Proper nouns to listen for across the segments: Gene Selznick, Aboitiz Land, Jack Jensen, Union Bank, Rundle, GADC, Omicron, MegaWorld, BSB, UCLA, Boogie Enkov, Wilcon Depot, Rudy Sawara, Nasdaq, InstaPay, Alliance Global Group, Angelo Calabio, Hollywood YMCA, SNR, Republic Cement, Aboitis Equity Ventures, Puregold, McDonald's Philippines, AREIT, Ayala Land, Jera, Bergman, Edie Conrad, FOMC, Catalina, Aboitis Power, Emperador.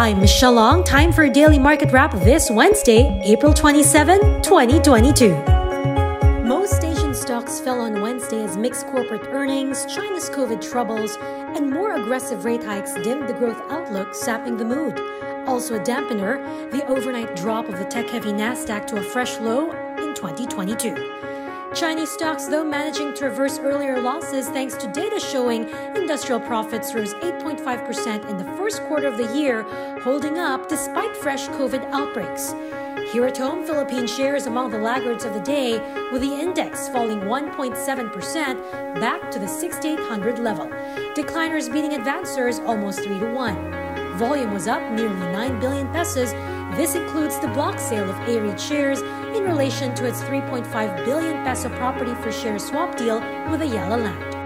I'm Michelle Long. Time for a daily market wrap this Wednesday, April 27, 2022. Most Asian stocks fell on Wednesday as mixed corporate earnings, China's COVID troubles, and more aggressive rate hikes dimmed the growth outlook, sapping the mood. Also a dampener, the overnight drop of the tech-heavy Nasdaq to a fresh low in 2022. Chinese stocks, though, managing to reverse earlier losses thanks to data showing industrial profits rose 8.5% in the first quarter of the year, holding up despite fresh COVID outbreaks. Here at home, Philippine shares among the laggards of the day, with the index falling 1.7% back to the 6,800 level. Decliners beating advancers almost 3-1. Volume was up nearly 9 billion pesos. This includes the block sale of AREIT shares in relation to its 3.5 billion peso property for share swap deal with Ayala Land.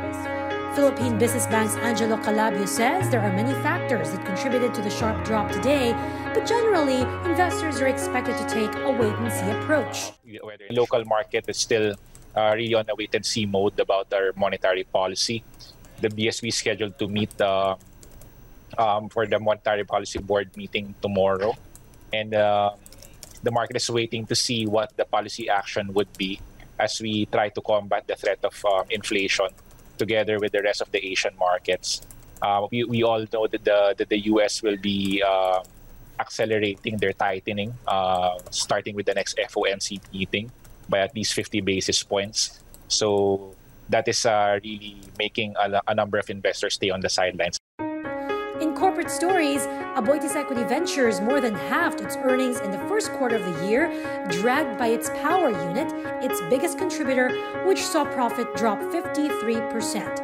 Philippine Business Bank's Angelo Calabio says there are many factors that contributed to the sharp drop today, but generally, investors are expected to take a wait-and-see approach. Whether the local market is still really on a wait-and-see mode about our monetary policy. The BSB is scheduled to meet for the Monetary Policy Board meeting tomorrow. And the market is waiting to see what the policy action would be as we try to combat the threat of inflation together with the rest of the Asian markets. We all know that the U.S. will be accelerating their tightening, starting with the next FOMC meeting by at least 50 basis points. So that is really making a number of investors stay on the sidelines. In corporate stories, Aboitis Equity Ventures more than halved its earnings in the first quarter of the year, dragged by its power unit, its biggest contributor, which saw profit drop 53%.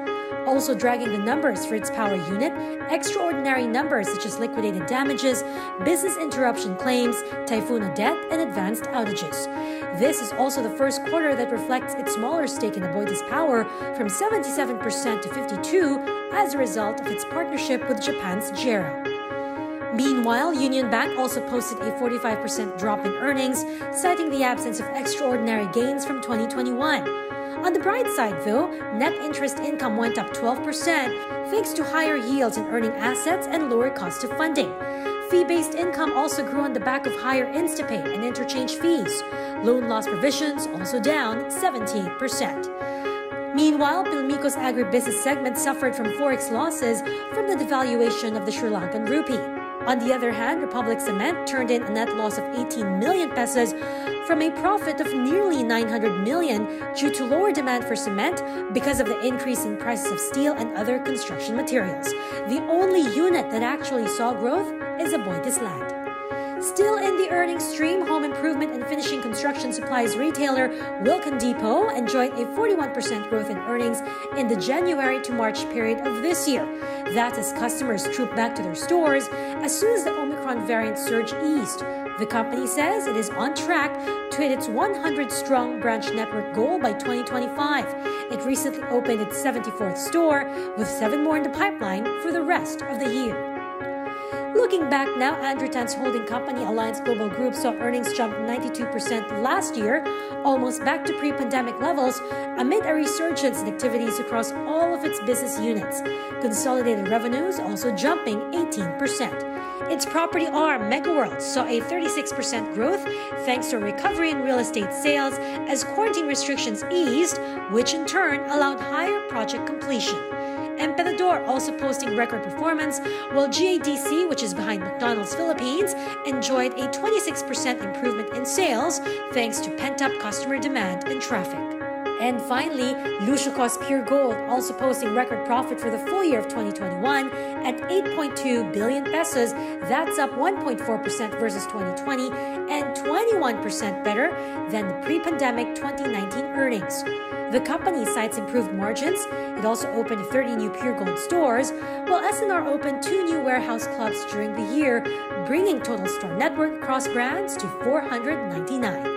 Also dragging the numbers for its power unit, extraordinary numbers such as liquidated damages, business interruption claims, typhoon debt, and advanced outages. This is also the first quarter that reflects its smaller stake in Aboitis Power from 77% to 52% as a result of its partnership with Japan's Jera. Meanwhile, Union Bank also posted a 45% drop in earnings, citing the absence of extraordinary gains from 2021. On the bright side, though, net interest income went up 12%, thanks to higher yields in earning assets and lower cost of funding. Fee-based income also grew on the back of higher InstaPay and interchange fees. Loan loss provisions also down 78%. Meanwhile, Pilmico's agribusiness segment suffered from forex losses from the devaluation of the Sri Lankan rupee. On the other hand, Republic Cement turned in a net loss of 18 million pesos from a profit of nearly 900 million due to lower demand for cement because of the increase in prices of steel and other construction materials. The only unit that actually saw growth is Aboitiz Land. Still in the earnings stream, home improvement and finishing construction supplies retailer Wilcon Depot enjoyed a 41% growth in earnings in the January to March period of this year. That's as customers trooped back to their stores as soon as the Omicron variant surge eased. The company says it is on track to hit its 100-strong branch network goal by 2025. It recently opened its 74th store, with 7 more in the pipeline for the rest of the year. Looking back now, Andrew Tan's holding company Alliance Global Group saw earnings jump 92% last year, almost back to pre-pandemic levels, amid a resurgence in activities across all of its business units. Consolidated revenues also jumping 18%. Its property arm, MegaWorld, saw a 36% growth thanks to a recovery in real estate sales as quarantine restrictions eased, which in turn allowed higher project completion. Emperador also posting record performance, while GADC, which is behind McDonald's Philippines, enjoyed a 26% improvement in sales thanks to pent-up customer demand and traffic. And finally, Luciaco's Puregold also posting record profit for the full year of 2021 at 8.2 billion pesos. That's up 1.4% versus 2020 and 21% better than the pre-pandemic 2019 earnings. The company cites improved margins. It also opened 30 new Puregold stores, while SNR opened 2 new warehouse clubs during the year, bringing total store network across brands to 499.